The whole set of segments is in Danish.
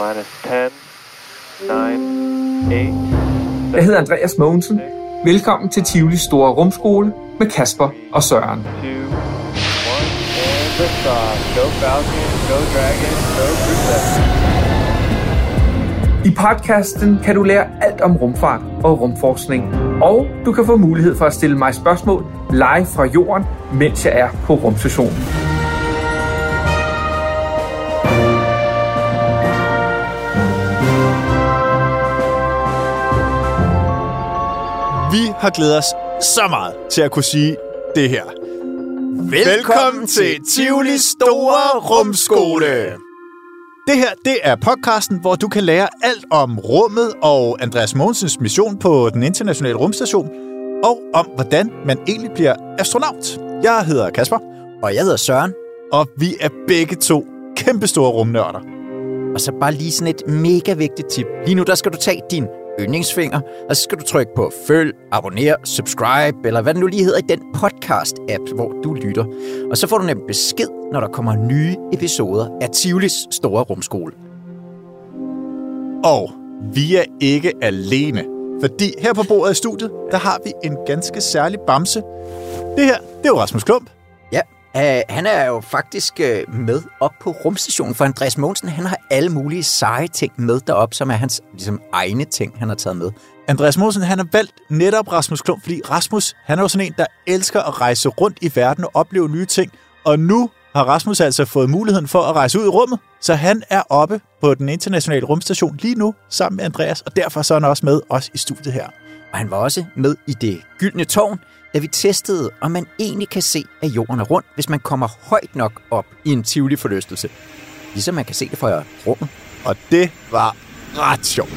Jeg hedder Andreas Mogensen. Velkommen til Tivolis store rumskole med Kasper og Søren. I podcasten kan du lære alt om rumfart og rumforskning, og du kan få mulighed for at stille mig spørgsmål live fra jorden, mens jeg er på rumstationen. Vi har glædet os så meget til at kunne sige det her. Velkommen til Tivolis store rumskole. Det her, det er podcasten, hvor du kan lære alt om rummet og Andreas Mogensens mission på Den Internationale Rumstation, og om, hvordan man egentlig bliver astronaut. Jeg hedder Kasper. Og jeg hedder Søren. Og vi er begge to kæmpestore rumnørder. Og så bare lige sådan et mega vigtigt tip. Lige nu, der skal du tage din yndlingsfinger, og så skal du trykke på følg, abonner, subscribe, eller hvad det nu lige hedder i den podcast-app, hvor du lytter. Og så får du nemlig besked, når der kommer nye episoder af Tivolis store rumskole. Og vi er ikke alene, fordi her på bordet i studiet, der har vi en ganske særlig bamse. Det her, det er jo Rasmus Klump. Ja, han er jo faktisk med op på rumstationen, for Andreas Mogensen, han har alle mulige seje ting med derop, som er hans ligesom, egne ting, han har taget med. Andreas Mogensen, han har valgt netop Rasmus Klump, fordi Rasmus, han er jo sådan en, der elsker at rejse rundt i verden og opleve nye ting, og nu har Rasmus altså fået muligheden for at rejse ud i rummet, så han er oppe på Den Internationale Rumstation lige nu sammen med Andreas, og derfor så er han også med os i studiet her. Og han var også med i Det Gyldne Tårn, da vi testede, om man egentlig kan se, at jorden er rundt, hvis man kommer højt nok op i en Tivoli forlystelse. Ligesom man kan se det fra rummet. Og det var ret sjovt.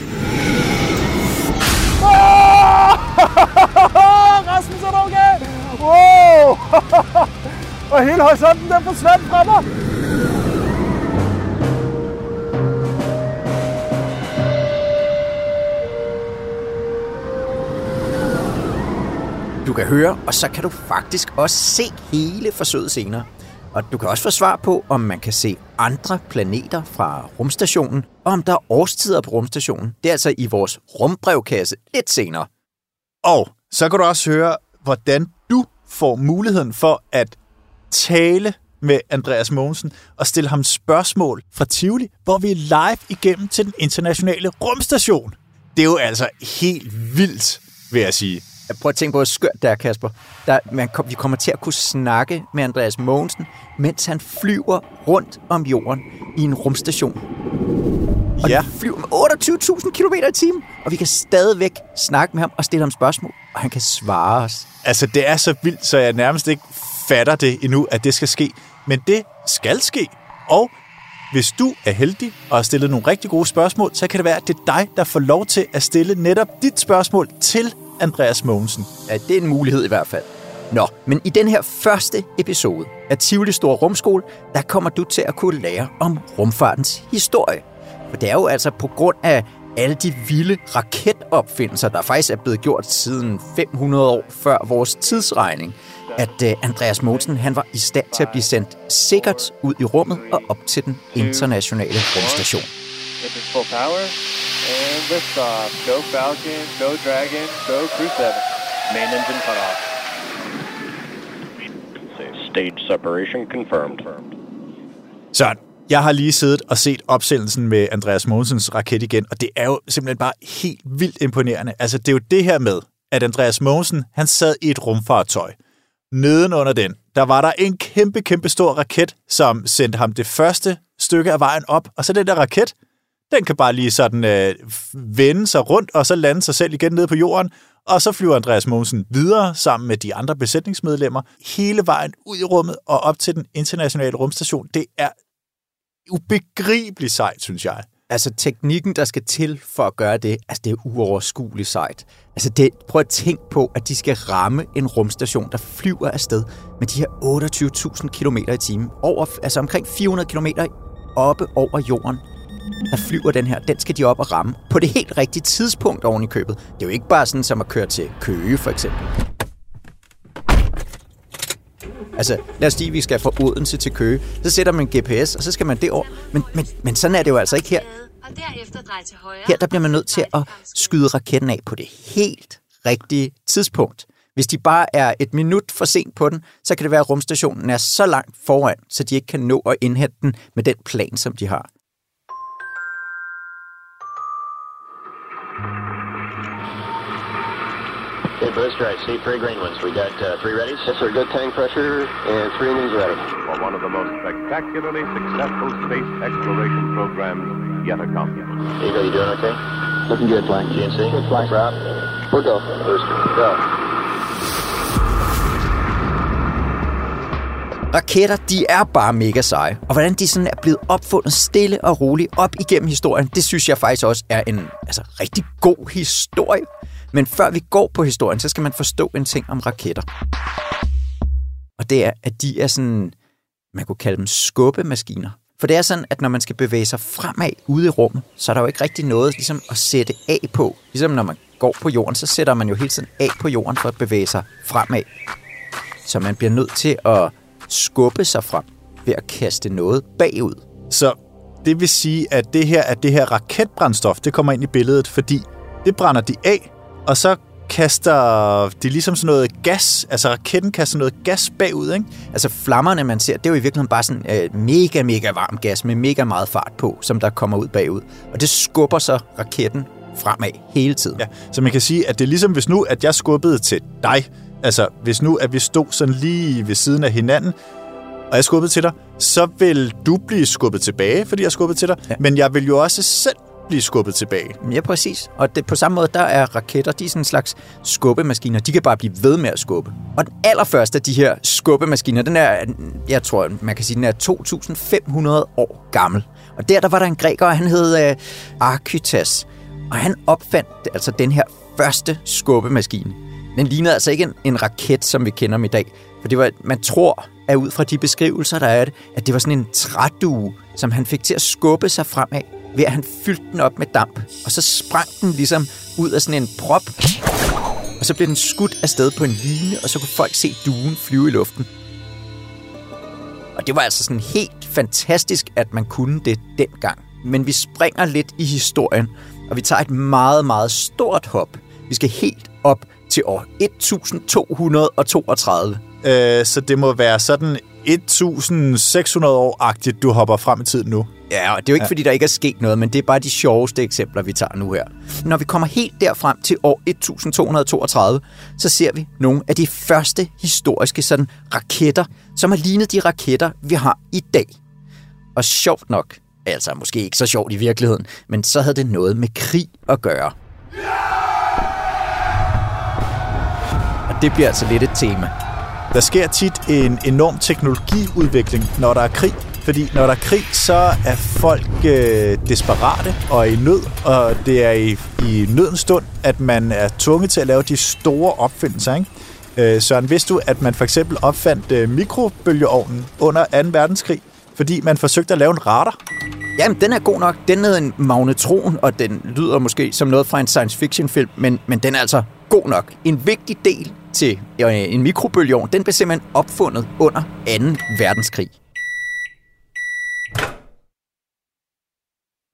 Rasmus, er du okay? Wow! Og hele horisonten, den forsvandt fra mig. Du kan høre, og så kan du faktisk også se hele forsøget senere. Og du kan også få svar på, om man kan se andre planeter fra rumstationen, og om der er årstider på rumstationen. Det er altså i vores rumbrevkasse lidt senere. Og så kan du også høre, hvordan du får muligheden for at tale med Andreas Mogensen og stille ham spørgsmål fra Tivoli, hvor vi er live igennem til Den Internationale Rumstation. Det er jo altså helt vildt, vil jeg sige. Jeg prøver at tænke på, hvor skørt der, Kasper. Vi kommer til at kunne snakke med Andreas Mogensen, mens han flyver rundt om jorden i en rumstation. Og ja. Han flyver med 28.000 km i timen, og vi kan stadigvæk snakke med ham og stille ham spørgsmål, og han kan svare os. Altså, det er så vildt, så jeg nærmest ikke fatter det endnu, at det skal ske. Men det skal ske, og hvis du er heldig og har stillet nogle rigtig gode spørgsmål, så kan det være, at det er dig, der får lov til at stille netop dit spørgsmål til Andreas Mogensen. Ja, det er en mulighed i hvert fald. Nå, men i den her første episode af Tivolis store rumskole, der kommer du til at kunne lære om rumfartens historie. For det er jo altså på grund af alle de vilde raketopfindelser, der faktisk er blevet gjort siden 500 år før vores tidsregning, at Andreas Mogensen, han var i stand til at blive sendt sikkert ud i rummet og op til Den Internationale Rumstation. Sådan. Jeg har lige siddet og set opsendelsen med Andreas Mogensens raket igen, og det er jo simpelthen bare helt vildt imponerende. Altså, det er jo det her med, at Andreas Mogensen, han sad i et rumfartøj. Nedenunder den, der var der en kæmpe, kæmpe stor raket, som sendte ham det første stykke af vejen op, og så den der raket, den kan bare lige sådan vende sig rundt, og så lande sig selv igen ned på jorden, og så flyver Andreas Mogensen videre sammen med de andre besætningsmedlemmer hele vejen ud i rummet og op til Den Internationale Rumstation. Det er ubegribeligt sejt, synes jeg. Altså, teknikken, der skal til for at gøre det, altså, det er uoverskueligt sejt. Altså, det, prøv at tænke på, at de skal ramme en rumstation, der flyver afsted med de her 28.000 km i timen. Altså, omkring 400 km oppe over jorden, der flyver den her. Den skal de op og ramme på det helt rigtige tidspunkt oven i købet. Det er jo ikke bare sådan, som at køre til Køge, for eksempel. Altså, lad os sige, at vi skal fra Odense til Køge. Så sætter man en GPS, og så skal man det over. Men sådan er det jo altså ikke her. Og derefter drej til højre. Her der bliver man nødt til at skyde raketten af på det helt rigtige tidspunkt. Hvis de bare er et minut for sent på den, så kan det være, at rumstationen er så langt foran, så de ikke kan nå at indhente den med den plan, som de har. Hey, booster, I see three green ones. We got three readies. Yes, sir. Good tank pressure and three news ready. For one of the most spectacularly successful space exploration programs yet accomplished. There you go. You doing okay? Looking good, flying. GNC. Good flying. Route. We'll go. Booster, go. Raketter, de er bare mega seje. Og hvordan de sådan er blevet opfundet stille og roligt op igennem historien, det synes jeg faktisk også er en rigtig god historie. Men før vi går på historien, så skal man forstå en ting om raketter. Og det er, at de er sådan, man kunne kalde dem skubbemaskiner. For det er sådan, at når man skal bevæge sig fremad ude i rummet, så er der jo ikke rigtig noget ligesom at sætte af på. Ligesom når man går på jorden, så sætter man jo hele tiden af på jorden for at bevæge sig fremad. Så man bliver nødt til at skubbe sig frem ved at kaste noget bagud. Så det vil sige, at det her raketbrændstof, det kommer ind i billedet, fordi det brænder de af, og så kaster de ligesom sådan noget gas, altså raketten kaster noget gas bagud, ikke? Altså flammerne, man ser, det er jo i virkeligheden bare sådan mega, mega varm gas med mega meget fart på, som der kommer ud bagud. Og det skubber så raketten fremad hele tiden. Ja, så man kan sige, at det er ligesom, hvis nu, at jeg skubbede til dig, altså hvis nu, at vi stod sådan lige ved siden af hinanden, og jeg skubbede til dig, så vil du blive skubbet tilbage, fordi jeg skubbede til dig, ja. Men jeg vil jo også selv blive skubbet tilbage. Ja, præcis. Og det, på samme måde, der er raketter, de er sådan en slags skubbemaskiner. De kan bare blive ved med at skubbe. Og den allerførste af de her skubbemaskiner, den er, jeg tror, man kan sige, den er 2.500 år gammel. Og der var der en græker, han hed Arkytas. Og han opfandt altså den her første skubbemaskine. Den lignede altså ikke en raket, som vi kender dem i dag. For det var, man tror, at ud fra de beskrivelser, der er det, at det var sådan en trædue, som han fik til at skubbe sig fremad, ved at han fyldte den op med damp, og så sprang den ligesom ud af sådan en prop, og så blev den skudt afsted på en line, og så kunne folk se duen flyve i luften. Og det var altså sådan helt fantastisk, at man kunne det dengang. Men vi springer lidt i historien, og vi tager et meget, meget stort hop. Vi skal helt op til år 1232. Så det må være sådan 1.600 år-agtigt, du hopper frem i tiden nu. Ja, og det er jo ikke, fordi der ikke er sket noget, men det er bare de sjoveste eksempler, vi tager nu her. Når vi kommer helt derfrem til år 1232, så ser vi nogle af de første historiske sådan raketter, som har lignet de raketter, vi har i dag. Og sjovt nok, altså måske ikke så sjovt i virkeligheden, men så havde det noget med krig at gøre. Og det bliver altså lidt et tema. Der sker tit en enorm teknologiudvikling, når der er krig. Fordi når der er krig, så er folk desperate og i nød. Og det er i nødens stund, at man er tvunget til at lave de store opfindelser. Ikke? Søren, vidste du, at man for eksempel opfandt mikrobølgeovnen under 2. verdenskrig? Fordi man forsøgte at lave en radar. Jamen, den er god nok. Den hedder en magnetron, og den lyder måske som noget fra en science fiction film. Men den er altså god nok. En vigtig del til en mikrobølgeovn, den blev simpelthen opfundet under 2. verdenskrig.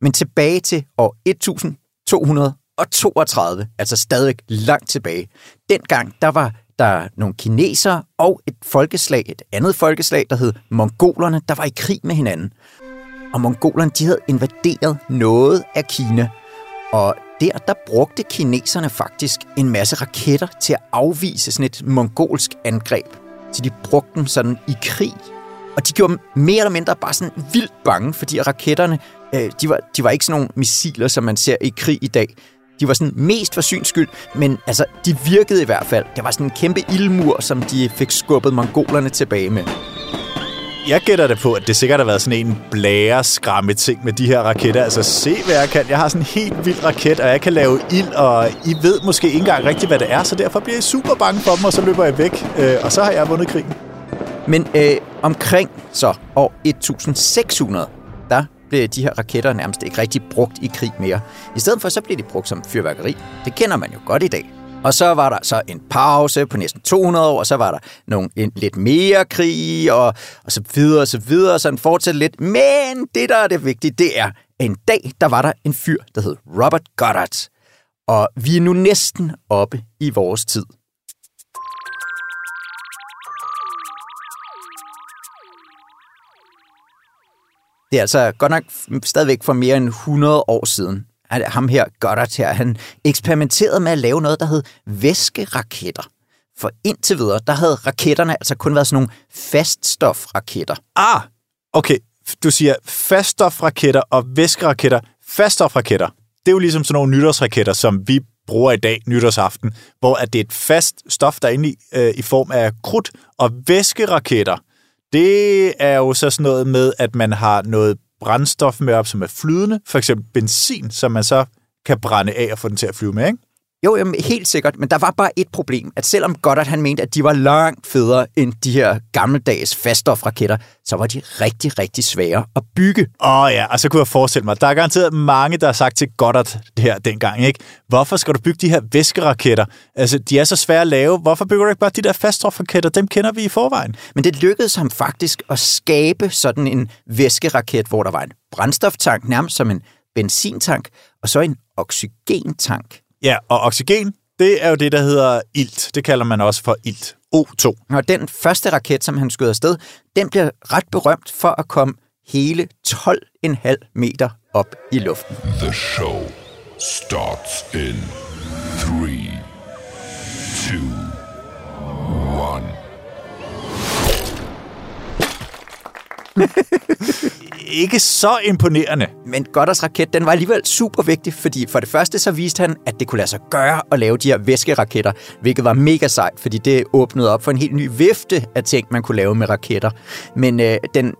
Men tilbage til år 1232, altså stadig langt tilbage. Dengang, der var der nogle kinesere og et andet folkeslag, der hed mongolerne, der var i krig med hinanden. Og mongolerne, de havde invaderet noget af Kina. Og der brugte kineserne faktisk en masse raketter til at afvise sådan et mongolsk angreb. Så de brugte dem sådan i krig. Og de gjorde dem mere eller mindre bare sådan vildt bange, fordi raketterne, de var ikke sådan nogle missiler, som man ser i krig i dag. De var sådan mest for syns skyld, men altså, de virkede i hvert fald. Det var sådan en kæmpe ildmur, som de fik skubbet mongolerne tilbage med. Jeg gætter det på, at det sikkert har været sådan en blæreskamme ting med de her raketter. Altså, se hvad jeg kan. Jeg har sådan en helt vild raket, og jeg kan lave ild, og I ved måske ikke engang rigtigt, hvad det er, så derfor bliver jeg super bange for dem, og så løber jeg væk, og så har jeg vundet krigen. Men omkring så år 1600, der blev de her raketter nærmest ikke rigtig brugt i krig mere. I stedet for, så blev de brugt som fyrværkeri. Det kender man jo godt i dag. Og så var der så en pause på næsten 200 år, og så var der lidt mere krig, og så videre, og så videre, og sådan fortsatte lidt. Men det, der er det vigtige, det er, en dag, der var der en fyr, der hed Robert Goddard. Og vi er nu næsten oppe i vores tid. Det er altså godt nok stadigvæk for mere end 100 år siden. Ham her, Goddard her, han eksperimenterede med at lave noget, der hed væskeraketter. For indtil videre, der havde raketterne altså kun været sådan nogle faststofraketter. Ah, okay. Du siger faststofraketter og væskeraketter. Faststofraketter, det er jo ligesom sådan nogle nytårsraketter, som vi bruger i dag nytårsaften, hvor at det er et fast stof, der er inde i, i form af krudt. Og væskeraketter, det er jo så sådan noget med, at man har noget brændstof med op, som er flydende, for eksempel benzin, som man så kan brænde af og få den til at flyve med, ikke? Jo, jamen, helt sikkert, men der var bare et problem, at selvom Goddard han mente, at de var langt federe end de her gammeldags faststofraketter, så var de rigtig, rigtig svære at bygge. Ja, og så kunne jeg forestille mig, der er garanteret mange, der har sagt til Goddard her dengang, ikke? Hvorfor skal du bygge de her væskeraketter? Altså, de er så svære at lave. Hvorfor bygger du ikke bare de der faststofraketter? Dem kender vi i forvejen. Men det lykkedes ham faktisk at skabe sådan en væskeraket, hvor der var en brændstoftank, nærmest som en benzintank, og så en oxygentank. Ja, og oxygen, det er jo det, der hedder ilt. Det kalder man også for ilt. O2. Og den første raket, som han skød afsted, den bliver ret berømt for at komme hele 12,5 meter op i luften. The show starts in 3, 2, 1. Ikke så imponerende. Men Goddards raket, den var alligevel super vigtig, fordi for det første så viste han, at det kunne lade sig gøre at lave de her væskeraketter, hvilket var mega sejt, fordi det åbnede op for en helt ny vifte af ting, man kunne lave med raketter. Men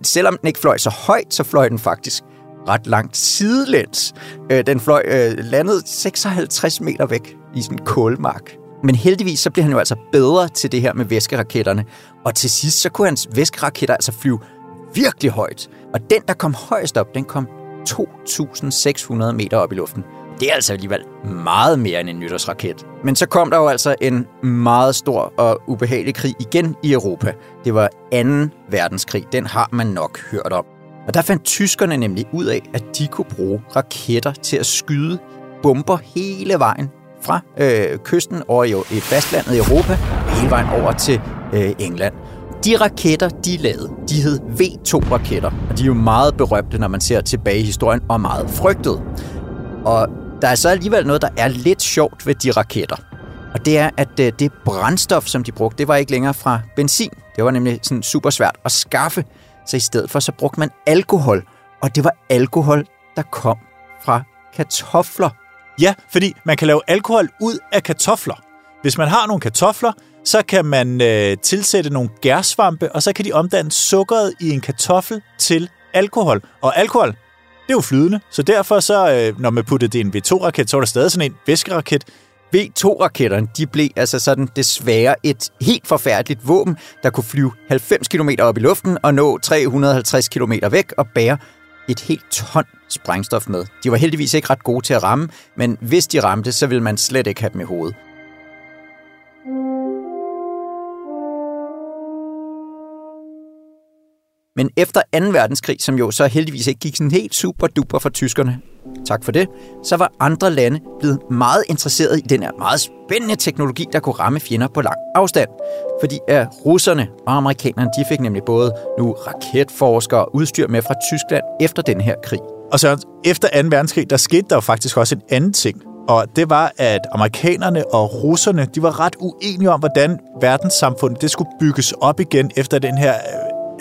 selvom den ikke fløj så højt, så fløj den faktisk ret langt sidelæns. Den fløj landede 56 meter væk i sådan en kulmark. Men heldigvis så blev han jo altså bedre til det her med væskeraketterne, og til sidst så kunne hans væskeraketter altså flyve virkelig højt. Og den, der kom højst op, den kom 2.600 meter op i luften. Det er altså alligevel meget mere end en nytårsraket. Men så kom der jo altså en meget stor og ubehagelig krig igen i Europa. Det var 2. verdenskrig. Den har man nok hørt om. Og der fandt tyskerne nemlig ud af, at de kunne bruge raketter til at skyde bomber hele vejen fra kysten over i fastlandet i Europa, hele vejen over til England. De raketter, de lavede, de hed V2-raketter, og de er jo meget berømte, når man ser tilbage i historien, og meget frygtede. Og der er så alligevel noget, der er lidt sjovt ved de raketter. Og det er, at det brændstof, som de brugte, det var ikke længere fra benzin. Det var nemlig sådan super svært at skaffe. Så i stedet for, så brugte man alkohol. Og det var alkohol, der kom fra kartofler. Ja, fordi man kan lave alkohol ud af kartofler. Hvis man har nogle kartofler, så kan man tilsætte nogle gærsvampe, og så kan de omdanne sukkeret i en kartoffel til alkohol. Og alkohol, det er jo flydende, så derfor så, når man puttede det i en V2-raket, så var der stadig sådan en væskeraket. V2-raketterne, de blev altså sådan desværre et helt forfærdeligt våben, der kunne flyve 90 km op i luften og nå 350 km væk og bære et helt ton sprængstof med. De var heldigvis ikke ret gode til at ramme, men hvis de ramte, så ville man slet ikke have dem i hovedet. Men efter 2. verdenskrig, som jo så heldigvis ikke gik sådan helt super duper for tyskerne, tak for det, så var andre lande blevet meget interesserede i den her meget spændende teknologi, der kunne ramme fjender på lang afstand. Fordi russerne og amerikanerne, de fik nemlig både nu raketforskere og udstyr med fra Tyskland efter den her krig. Og så efter 2. verdenskrig, der skete der jo faktisk også en anden ting. Og det var, at amerikanerne og russerne, de var ret uenige om, hvordan verdenssamfundet det skulle bygges op igen efter den her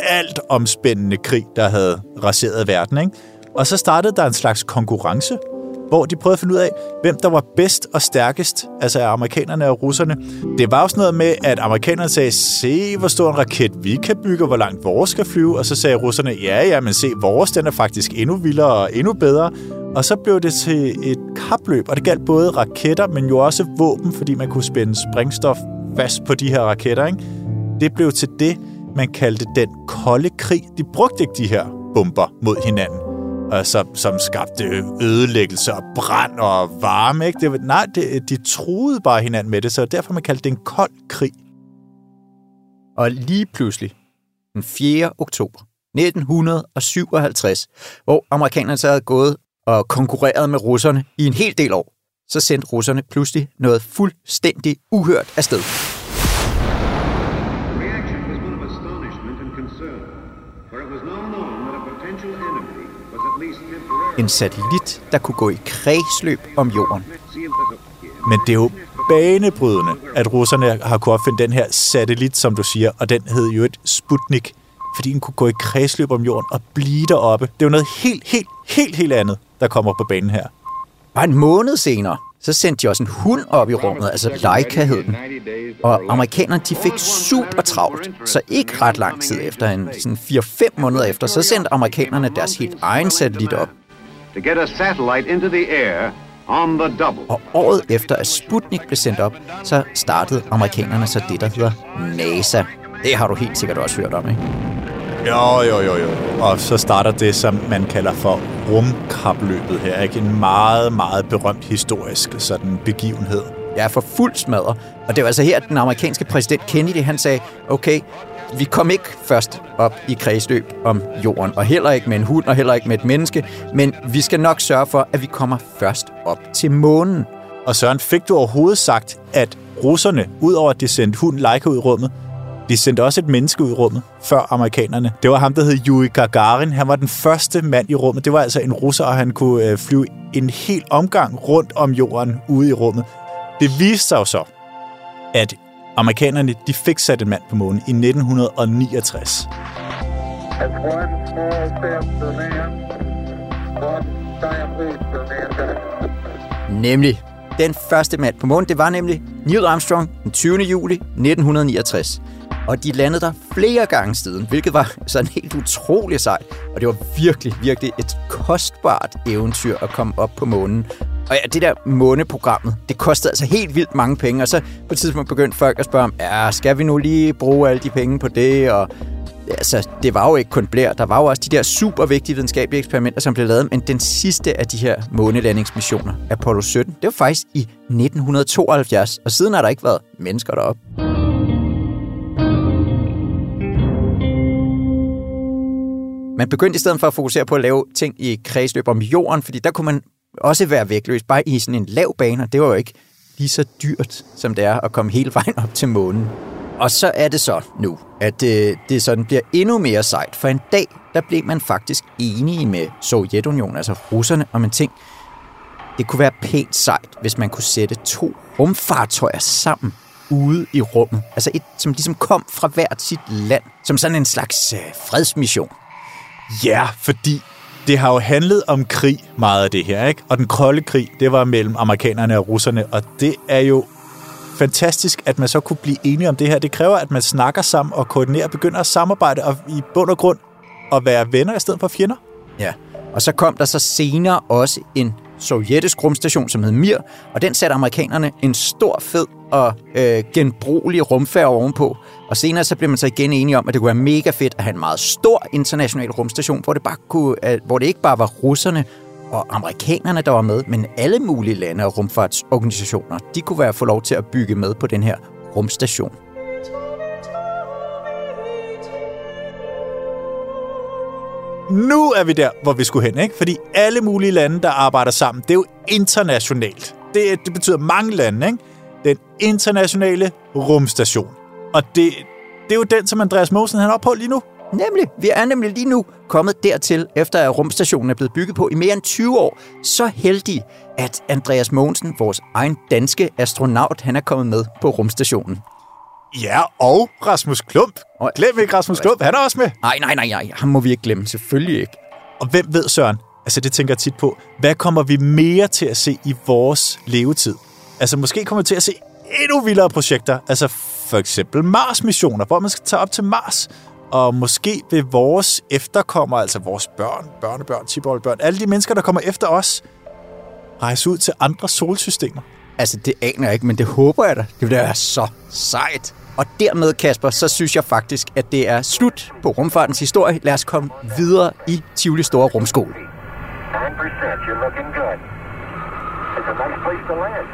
alt omspændende krig, der havde raseret verden, ikke? Og så startede der en slags konkurrence, hvor de prøvede at finde ud af, hvem der var bedst og stærkest, altså af amerikanerne og russerne. Det var jo sådan noget med, at amerikanerne sagde, se hvor stor en raket vi kan bygge, hvor langt vores skal flyve, og så sagde russerne, ja, men se, vores den er faktisk endnu vildere og endnu bedre. Og så blev det til et kapløb, og det galt både raketter, men jo også våben, fordi man kunne spænde sprængstof fast på de her raketter, ikke? Det blev til det, man kaldte den kolde krig. De brugte ikke de her bomber mod hinanden. som skabte ødelæggelse og brand og varme. Ikke? De troede bare hinanden med det, så derfor man kaldte det en kold krig. Og lige pludselig, den 4. oktober 1957, hvor amerikanerne så havde gået og konkurreret med russerne i en hel del år, så sendte russerne pludselig noget fuldstændig uhørt afsted. En satellit, der kunne gå i kredsløb om jorden. Men det er jo banebrydende, at russerne har kunnet opfinde den her satellit, som du siger, og den hed jo et Sputnik, fordi den kunne gå i kredsløb om jorden og blive deroppe. Det er jo noget helt andet, der kommer på banen her. Bare en måned senere, så sendte de også en hund op i rummet, altså Laika hed den. Og amerikanerne, de fik super travlt, så ikke ret lang tid efter, en sådan 4-5 måneder efter, så sendte amerikanerne deres helt egen satellit op. Og året efter, at Sputnik blev sendt op, så startede amerikanerne så det, der hedder NASA. Det har du helt sikkert også hørt om, ikke? Jo. Og så starter det, som man kalder for rumkapløbet her, ikke? En meget, meget berømt historisk sådan begivenhed. Ja, for fuld smadret. Og det var altså her, at den amerikanske præsident Kennedy, han sagde, okay, vi kom ikke først op i kredsløb om jorden, og heller ikke med en hund, og heller ikke med et menneske, men vi skal nok sørge for, at vi kommer først op til månen. Og Søren, fik du overhovedet sagt, at russerne, udover at de sendte hunden Laika ud i rummet, de sendte også et menneske ud i rummet før amerikanerne. Det var ham, der hed Yuri Gagarin. Han var den første mand i rummet. Det var altså en russer, og han kunne flyve en hel omgang rundt om jorden ude i rummet. Det viste sig jo så, at amerikanerne de fik sat en mand på månen i 1969. Nemlig. Den første mand på månen, det var nemlig Neil Armstrong den 20. juli 1969. Og de landede der flere gange siden, hvilket var sådan helt utrolig sejt. Og det var virkelig, virkelig et kostbart eventyr at komme op på månen. Og ja, det der måneprogrammet, det kostede altså helt vildt mange penge. Og så på et tidspunkt begyndte folk at spørge om, ja, skal vi nu lige bruge alle de penge på det? Og altså, det var jo ikke kun blær. Der var jo også de der super vigtige videnskabelige eksperimenter, som blev lavet. Men den sidste af de her månelandingsmissioner, Apollo 17, det var faktisk i 1972. Og siden har der ikke været mennesker deroppe. Man begyndte i stedet for at fokusere på at lave ting i kredsløb om jorden, fordi der kunne man også være vægtløs, bare i sådan en lav bane, og det var jo ikke lige så dyrt, som det er at komme hele vejen op til månen. Og så er det så nu, at det sådan bliver endnu mere sejt, for en dag, der blev man faktisk enige med Sovjetunionen, altså russerne, om en ting. Det kunne være pænt sejt, hvis man kunne sætte to rumfartøjer sammen ude i rummet. Altså et, som ligesom kom fra hvert sit land, som sådan en slags fredsmission. Ja, fordi det har jo handlet om krig meget af det her, ikke? Og den kolde krig, det var mellem amerikanerne og russerne, og det er jo fantastisk, at man så kunne blive enige om det her. Det kræver, at man snakker sammen og koordinerer, begynder at samarbejde og i bund og grund at være venner i stedet for fjender. Ja, og så kom der så senere også en sovjetisk rumstation, som hed Mir, og den satte amerikanerne en stor, fed og genbrugelig rumfærge ovenpå. Og senere så blev man så igen enige om, at det kunne være mega fedt at have en meget stor international rumstation, hvor det ikke bare var russerne og amerikanerne, der var med, men alle mulige lande og rumfartsorganisationer, de kunne få lov til at bygge med på den her rumstation. Nu er vi der, hvor vi skulle hen, ikke? Fordi alle mulige lande, der arbejder sammen, det er jo internationalt. Det betyder mange lande, ikke? Den internationale rumstation. Og det er jo den, som Andreas Mogensen er oppe på lige nu. Nemlig. Vi er nemlig lige nu kommet dertil, efter at rumstationen er blevet bygget på i mere end 20 år. Så heldig, at Andreas Mogensen, vores egen danske astronaut, han er kommet med på rumstationen. Ja, og Rasmus Klump. Glem ikke Rasmus Klump, han er også med. Nej, ham må vi ikke glemme, selvfølgelig ikke. Og hvem ved, Søren? Altså, det tænker jeg tit på. Hvad kommer vi mere til at se i vores levetid? Altså, måske kommer vi til at se endnu vildere projekter. Altså, for eksempel Mars-missioner, hvor man skal tage op til Mars. Og måske vil vores efterkommere, altså vores børn, børnebørn, tipoldebørn, alle de mennesker, der kommer efter os, rejse ud til andre solsystemer. Altså, det aner jeg ikke, men det håber jeg da. Det bliver så sejt. Og dermed, Kasper, så synes jeg faktisk, at det er slut på rumfartens historie. Lad os komme videre i Tivoli Store Rumskole. 9%, you're looking good. It's a nice place to land.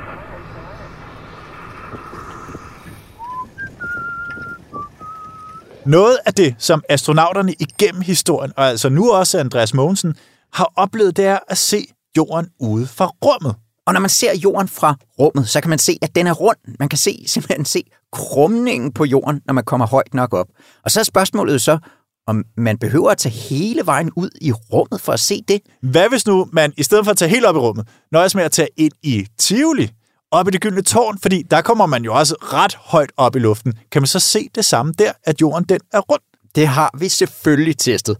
Noget af det, som astronauterne igennem historien, og altså nu også Andreas Mogensen, har oplevet, det er at se jorden ude fra rummet. Og når man ser jorden fra rummet, så kan man se, at den er rund. Man kan simpelthen se krumningen på jorden, når man kommer højt nok op. Og så er spørgsmålet så, om man behøver at tage hele vejen ud i rummet for at se det. Hvad hvis nu man, i stedet for at tage helt op i rummet, nøjes med at tage ind i Tivoli, op i Det Gyldne Tårn, fordi der kommer man jo også ret højt op i luften. Kan man så se det samme der, at jorden den er rund? Det har vi selvfølgelig testet.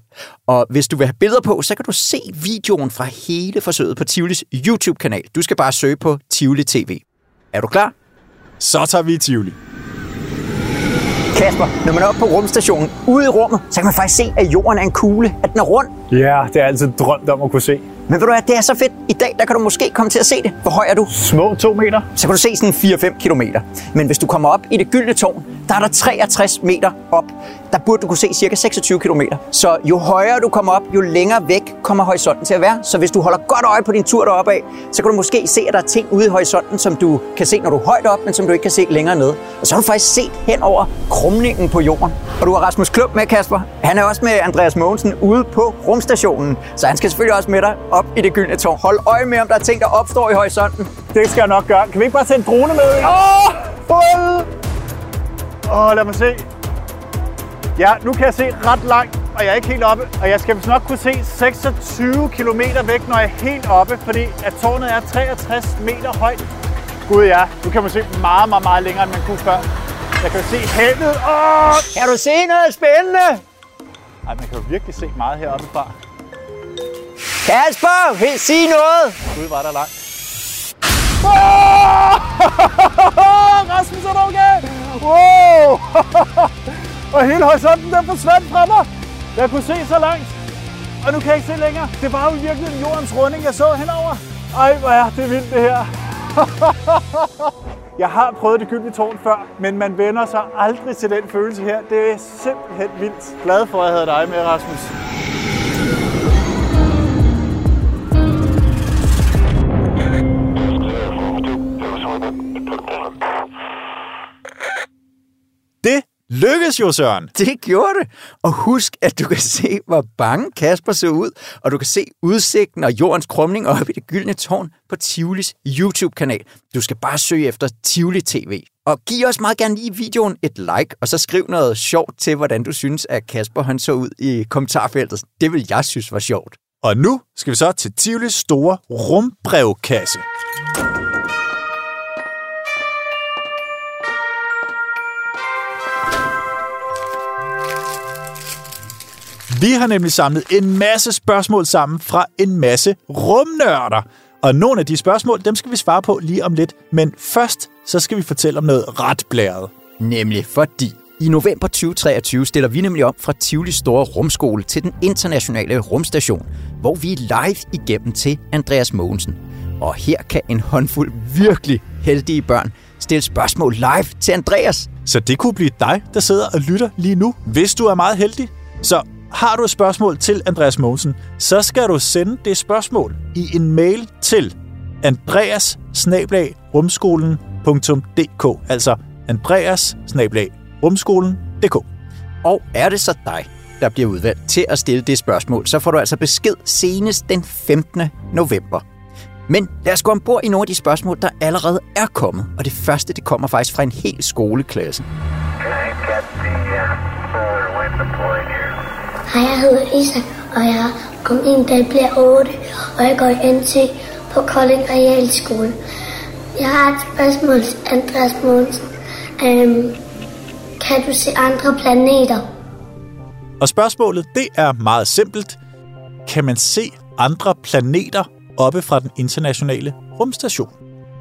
Og hvis du vil have billeder på, så kan du se videoen fra hele forsøget på Tivolis YouTube-kanal. Du skal bare søge på Tivoli TV. Er du klar? Så tager vi Tivoli. Kasper, når man er oppe på rumstationen ude i rummet, så kan man faktisk se, at jorden er en kugle, at den er rund. Ja, det er altid drømt om at kunne se. Men ved du hvad, det er så fedt. I dag der kan du måske komme til at se det. Hvor høj er du? Små 2 meter. Så kan du se sådan 4-5 kilometer. Men hvis du kommer op i Det Gyldne Tårn, der er der 63 meter op. Der burde du kunne se cirka 26 kilometer. Så jo højere du kommer op, jo længere væk kommer horisonten til at være. Så hvis du holder godt øje på din tur deroppe af, så kan du måske se, at der er ting ude i horisonten, som du kan se, når du er højt op, men som du ikke kan se længere ned. Og så har du faktisk set hen over krumningen på jorden. Og du har Rasmus Klump med, Kasper. Han er også med Andreas Mogensen ude på rumstationen. Så han skal selvfølgelig også med dig op i Det Gyldne Tårn. Hold øje med, om der er ting, der opstår i horisonten. Det skal jeg nok gøre. Kan vi ikke bare sende drone med? Lad mig se. Ja, nu kan jeg se ret langt, og jeg er ikke helt oppe. Og jeg skal vist nok kunne se 26 kilometer væk, når jeg er helt oppe, fordi at tårnet er 63 meter højt. Gud ja, nu kan man se meget, meget, meget længere, end man kunne før. Jeg kan se heldet. Kan du se noget spændende? Ej, man kan jo virkelig se meget heroppe fra. Kasper, vil sige noget? Gud, var der langt. Rasmus, er du okay? Wow! Og hele horisonten, den forsvandt fra mig. Jeg kunne se så langt, og nu kan jeg ikke se længere. Det var jo virkelig jordens runding, jeg så henover. Ej, hvor er det vildt, det her. Jeg har prøvet Det Gyldne Tårn før, men man vender sig aldrig til den følelse her. Det er simpelthen vildt. Glad for, at jeg havde dig med, Rasmus. Det lykkedes jo, Søren. Det gjorde det. Og husk, at du kan se, hvor bange Kasper ser ud, og du kan se udsigten og jordens krumning oppe i Det Gyldne Tårn på Tivolis YouTube-kanal. Du skal bare søge efter Tivoli TV. Og giv også meget gerne lige videoen et like, og så skriv noget sjovt til, hvordan du synes, at Kasper han så ud i kommentarfeltet. Det vil jeg synes var sjovt. Og nu skal vi så til Tivolis store rumbrevkasse. Vi har nemlig samlet en masse spørgsmål sammen fra en masse rumnørder. Og nogle af de spørgsmål, dem skal vi svare på lige om lidt. Men først, så skal vi fortælle om noget ret blæret. Nemlig fordi i november 2023 stiller vi nemlig om fra Tivolis store rumskole til Den Internationale Rumstation, hvor vi er live igennem til Andreas Mogensen. Og her kan en håndfuld virkelig heldige børn stille spørgsmål live til Andreas. Så det kunne blive dig, der sidder og lytter lige nu, hvis du er meget heldig. Så har du et spørgsmål til Andreas Mogensen, så skal du sende det spørgsmål i en mail til andreas@rumskolen.dk, altså andreas@rumskolen.dk. Og er det så dig, der bliver udvalgt til at stille det spørgsmål, så får du altså besked senest den 15. november. Men lad os gå ombord i nogle af de spørgsmål, der allerede er kommet, og det første, det kommer faktisk fra en hel skoleklasse. Hej, jeg hedder Isak, og jeg om en dag bliver 8, og jeg går i NT på Kolding Realskole. Jeg har et spørgsmål til Andreas Mogensen. Kan du se andre planeter? Og spørgsmålet, det er meget simpelt. Kan man se andre planeter oppe fra Den Internationale Rumstation?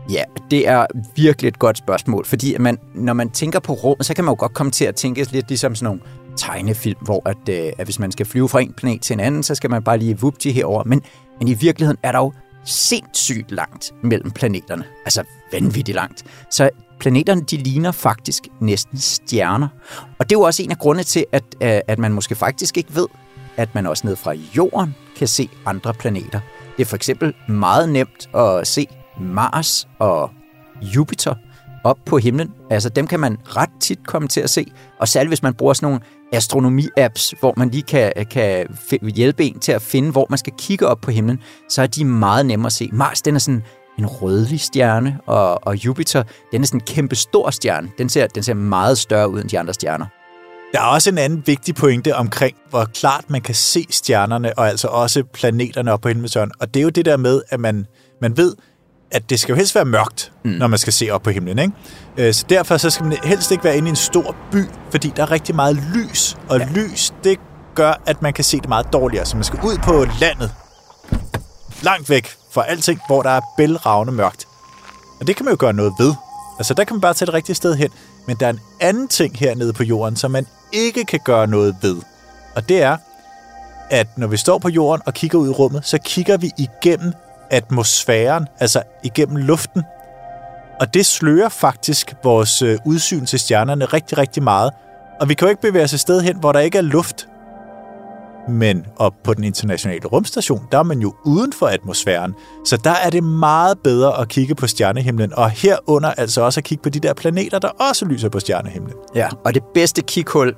Ja, det er virkelig et godt spørgsmål, fordi når man tænker på rum, så kan man jo godt komme til at tænke lidt ligesom sådan nogle tegnefilm, hvor at hvis man skal flyve fra en planet til en anden, så skal man bare lige vupti herover. Men i virkeligheden er der jo sindssygt langt mellem planeterne. Altså vanvittigt langt. Så planeterne, de ligner faktisk næsten stjerner. Og det er jo også en af grundene til, at man måske faktisk ikke ved, at man også ned fra jorden kan se andre planeter. Det er for eksempel meget nemt at se Mars og Jupiter op på himlen. Altså dem kan man ret tit komme til at se, og særligt hvis man bruger sådan nogle astronomi-apps, hvor man lige kan hjælpe en til at finde, hvor man skal kigge op på himlen, så er de meget nemmere at se. Mars, den er sådan en rødlig stjerne, og Jupiter, den er sådan en kæmpe stor stjerne. Den ser meget større ud end de andre stjerner. Der er også en anden vigtig pointe omkring, hvor klart man kan se stjernerne, og altså også planeterne op på himlen. Og det er jo det der med, at man ved, at det skal jo helst være mørkt, når man skal se op på himlen, ikke? Så derfor så skal man helst ikke være inde i en stor by, fordi der er rigtig meget lys, og lys, det gør, at man kan se det meget dårligere. Så man skal ud på landet, langt væk fra alting, hvor der er bælragende mørkt. Og det kan man jo gøre noget ved. Altså, der kan man bare tage det rigtige sted hen. Men der er en anden ting hernede på jorden, som man ikke kan gøre noget ved. Og det er, at når vi står på jorden og kigger ud i rummet, så kigger vi igennem atmosfæren, altså igennem luften. Og det slører faktisk vores udsyn til stjernerne rigtig, rigtig meget. Og vi kan jo ikke bevæge os et sted hen, hvor der ikke er luft. Men op på den internationale rumstation, der er man jo uden for atmosfæren. Så der er det meget bedre at kigge på stjernehimlen, og herunder altså også at kigge på de der planeter, der også lyser på stjernehimlen. Ja, og det bedste kighul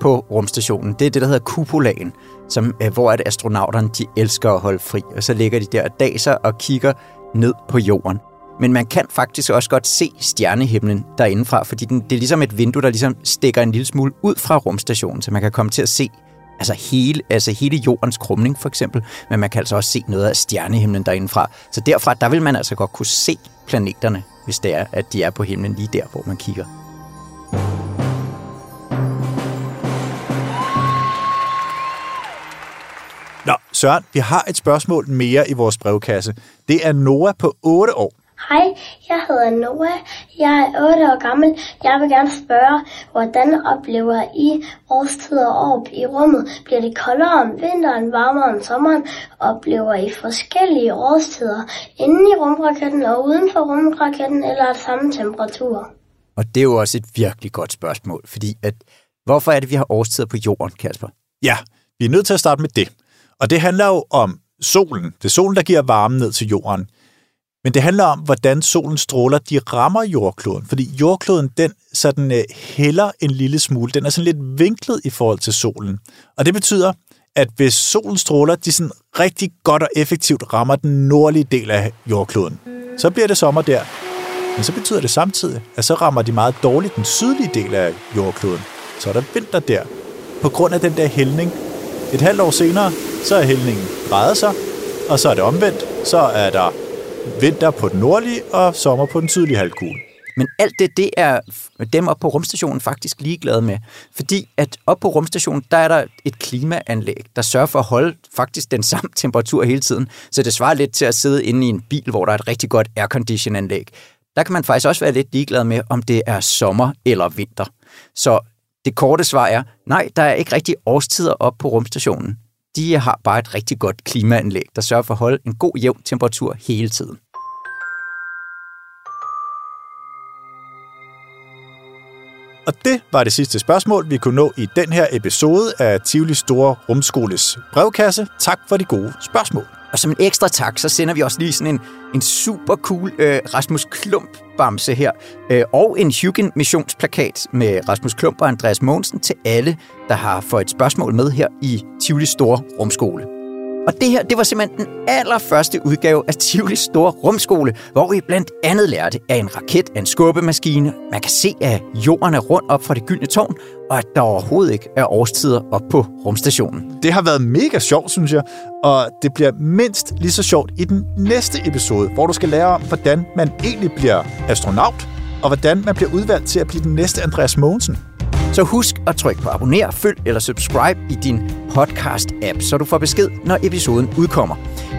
på rumstationen, det er det, der hedder kupolaen, som, hvor at astronauterne de elsker at holde fri, og så ligger de der og daser og kigger ned på jorden. Men man kan faktisk også godt se stjernehimlen derindefra, fordi det er ligesom et vindue, der ligesom stikker en lille smule ud fra rumstationen, så man kan komme til at se hele jordens krumning, for eksempel. Men man kan altså også se noget af stjernehimlen derindefra. Så derfra, der vil man altså godt kunne se planeterne, hvis det er, at de er på himlen lige der, hvor man kigger. Nå, Søren, vi har et spørgsmål mere i vores brevkasse. Det er Noah på 8 år. Hej, jeg hedder Noah. Jeg er 8 år gammel. Jeg vil gerne spørge, hvordan oplever I årstider op i rummet? Bliver det koldere om vinteren, varmere om sommeren? Oplever I forskellige årstider inden i rumraketten og uden for rumraketten, eller samme temperaturer? Og det er jo også et virkelig godt spørgsmål, fordi hvorfor er det, vi har årstider på jorden, Kasper? Ja, vi er nødt til at starte med det. Og det handler jo om solen. Det er solen, der giver varme ned til jorden. Men det handler om, hvordan solens stråler, de rammer jordkloden. Fordi jordkloden, den sådan hælder en lille smule. Den er sådan lidt vinklet i forhold til solen. Og det betyder, at hvis solens stråler, de sådan rigtig godt og effektivt rammer den nordlige del af jordkloden, så bliver det sommer der. Men så betyder det samtidig, at så rammer de meget dårligt den sydlige del af jordkloden. Så er der vinter der. På grund af den der hældning. Et halvt år senere, så er hældningen drejet sig, og så er det omvendt. Så er der vinter på den nordlige og sommer på den sydlige halvkugle. Men alt det er dem op på rumstationen faktisk ligeglade med. Fordi at op på rumstationen, der er der et klimaanlæg, der sørger for at holde faktisk den samme temperatur hele tiden. Så det svarer lidt til at sidde inde i en bil, hvor der er et rigtig godt aircondition-anlæg. Der kan man faktisk også være lidt ligeglad med, om det er sommer eller vinter. Så det korte svar er, nej, der er ikke rigtig årstider op på rumstationen. De har bare et rigtig godt klimaanlæg, der sørger for at holde en god jævn temperatur hele tiden. Og det var det sidste spørgsmål, vi kunne nå i den her episode af Tivoli Store Rumskoles brevkasse. Tak for de gode spørgsmål. Og som en ekstra tak, så sender vi også lige sådan en super cool Rasmus Klump-bamse her, og en Hyggen-missionsplakat med Rasmus Klump og Andreas Mogensen til alle, der har fået et spørgsmål med her i Tivoli Store Rumskole. Og det her, det var simpelthen den allerførste udgave af Tivoli Store Rumskole, hvor I blandt andet lærte, at en raket er en skubbemaskine, man kan se, at jorden er rundt op fra Det Gyldne Tårn, og at der overhovedet ikke er årstider op på rumstationen. Det har været mega sjovt, synes jeg, og det bliver mindst lige så sjovt i den næste episode, hvor du skal lære om, hvordan man egentlig bliver astronaut, og hvordan man bliver udvalgt til at blive den næste Andreas Mogensen. Så husk at trykke på abonner, følg eller subscribe i din podcast-app, så du får besked, når episoden udkommer.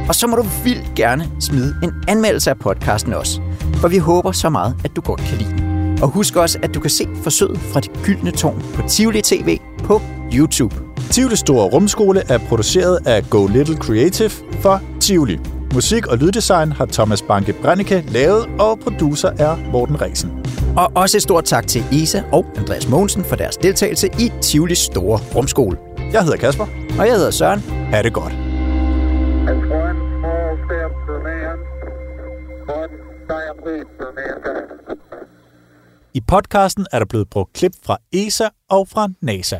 Og så må du vildt gerne smide en anmeldelse af podcasten også, for vi håber så meget, at du godt kan lide den. Og husk også, at du kan se forsøget fra Det Gyldne Tårn på Tivoli TV på YouTube. Tivoli Store Rumskole er produceret af GoLittle Creative for Tivoli. Musik og lyddesign har Thomas Banke Brenneche lavet, og producer er Morten Resen. Og også et stort tak til ESA og Andreas Mogensen for deres deltagelse i Tivolis Store Rumskole. Jeg hedder Kasper. Og jeg hedder Søren. Ha' det godt. I podcasten er der blevet brugt klip fra ESA og fra NASA.